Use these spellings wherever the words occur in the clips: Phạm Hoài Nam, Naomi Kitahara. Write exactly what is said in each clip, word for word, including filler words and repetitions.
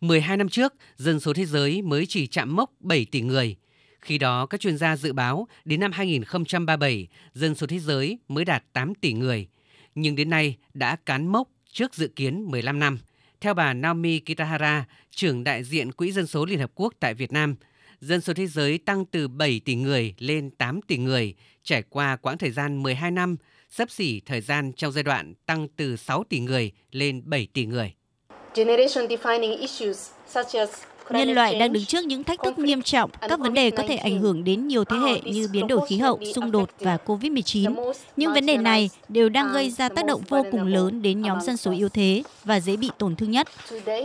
mười hai năm trước, dân số thế giới mới chỉ chạm mốc bảy tỷ người. Khi đó, các chuyên gia dự báo đến năm hai không ba bảy, dân số thế giới mới đạt tám tỷ người. Nhưng đến nay đã cán mốc trước dự kiến mười lăm năm. Theo bà Naomi Kitahara, trưởng đại diện Quỹ Dân số Liên Hợp Quốc tại Việt Nam, dân số thế giới tăng từ bảy tỷ người lên tám tỷ người, trải qua quãng thời gian mười hai năm, xấp xỉ thời gian trong giai đoạn tăng từ sáu tỷ người lên bảy tỷ người. Nhân loại đang đứng trước những thách thức nghiêm trọng, các vấn đề có thể ảnh hưởng đến nhiều thế hệ như biến đổi khí hậu, xung đột và cô vít mười chín. Những vấn đề này đều đang gây ra tác động vô cùng lớn đến nhóm dân số yếu thế và dễ bị tổn thương nhất.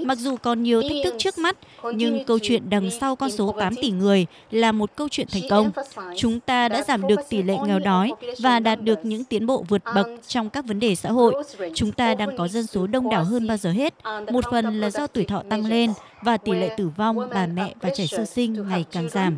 Mặc dù còn nhiều thách thức trước mắt, nhưng câu chuyện đằng sau con số tám tỷ người là một câu chuyện thành công. Chúng ta đã giảm được tỷ lệ nghèo đói và đạt được những tiến bộ vượt bậc trong các vấn đề xã hội. Chúng ta đang có dân số đông đảo hơn bao giờ hết, một phần là do tuổi thọ tăng lên và tỷ lệ tử vong bà mẹ và trẻ sơ sinh ngày càng giảm.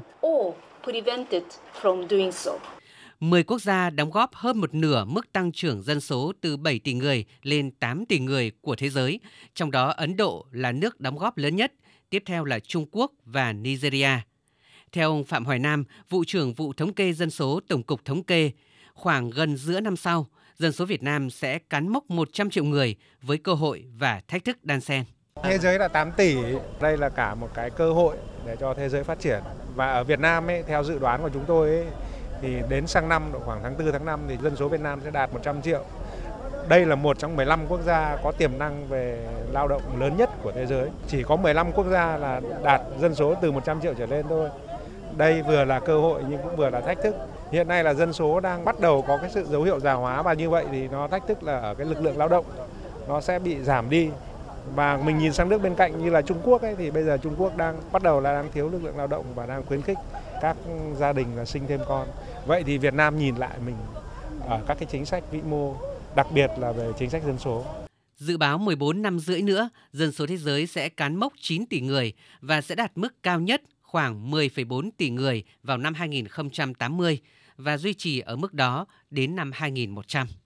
mười quốc gia đóng góp hơn một nửa mức tăng trưởng dân số từ bảy tỷ người lên tám tỷ người của thế giới, trong đó Ấn Độ là nước đóng góp lớn nhất, tiếp theo là Trung Quốc và Nigeria. Theo ông Phạm Hoài Nam, vụ trưởng vụ thống kê dân số Tổng cục Thống kê, khoảng gần giữa năm sau, dân số Việt Nam sẽ cán mốc một trăm triệu người với cơ hội và thách thức đan xen. Thế giới là tám tỷ, đây là cả một cái cơ hội để cho thế giới phát triển. Và ở Việt Nam ấy, theo dự đoán của chúng tôi ấy, thì đến sang năm, khoảng tháng tư, tháng năm thì dân số Việt Nam sẽ đạt một trăm triệu. Đây là một trong mười lăm quốc gia có tiềm năng về lao động lớn nhất của thế giới. Chỉ có mười lăm quốc gia là đạt dân số từ một trăm triệu trở lên thôi. Đây vừa là cơ hội nhưng cũng vừa là thách thức. Hiện nay là dân số đang bắt đầu có cái sự dấu hiệu già hóa, và như vậy thì nó thách thức là ở cái lực lượng lao động nó sẽ bị giảm đi. Và mình nhìn sang nước bên cạnh như là Trung Quốc ấy, thì bây giờ Trung Quốc đang bắt đầu là đang thiếu lực lượng lao động và đang khuyến khích các gia đình là sinh thêm con. Vậy thì Việt Nam nhìn lại mình ở các cái chính sách vĩ mô, đặc biệt là về chính sách dân số. Dự báo mười bốn năm rưỡi nữa, dân số thế giới sẽ cán mốc chín tỷ người và sẽ đạt mức cao nhất khoảng mười phẩy bốn tỷ người vào năm hai nghìn không trăm tám mươi và duy trì ở mức đó đến năm hai nghìn một trăm.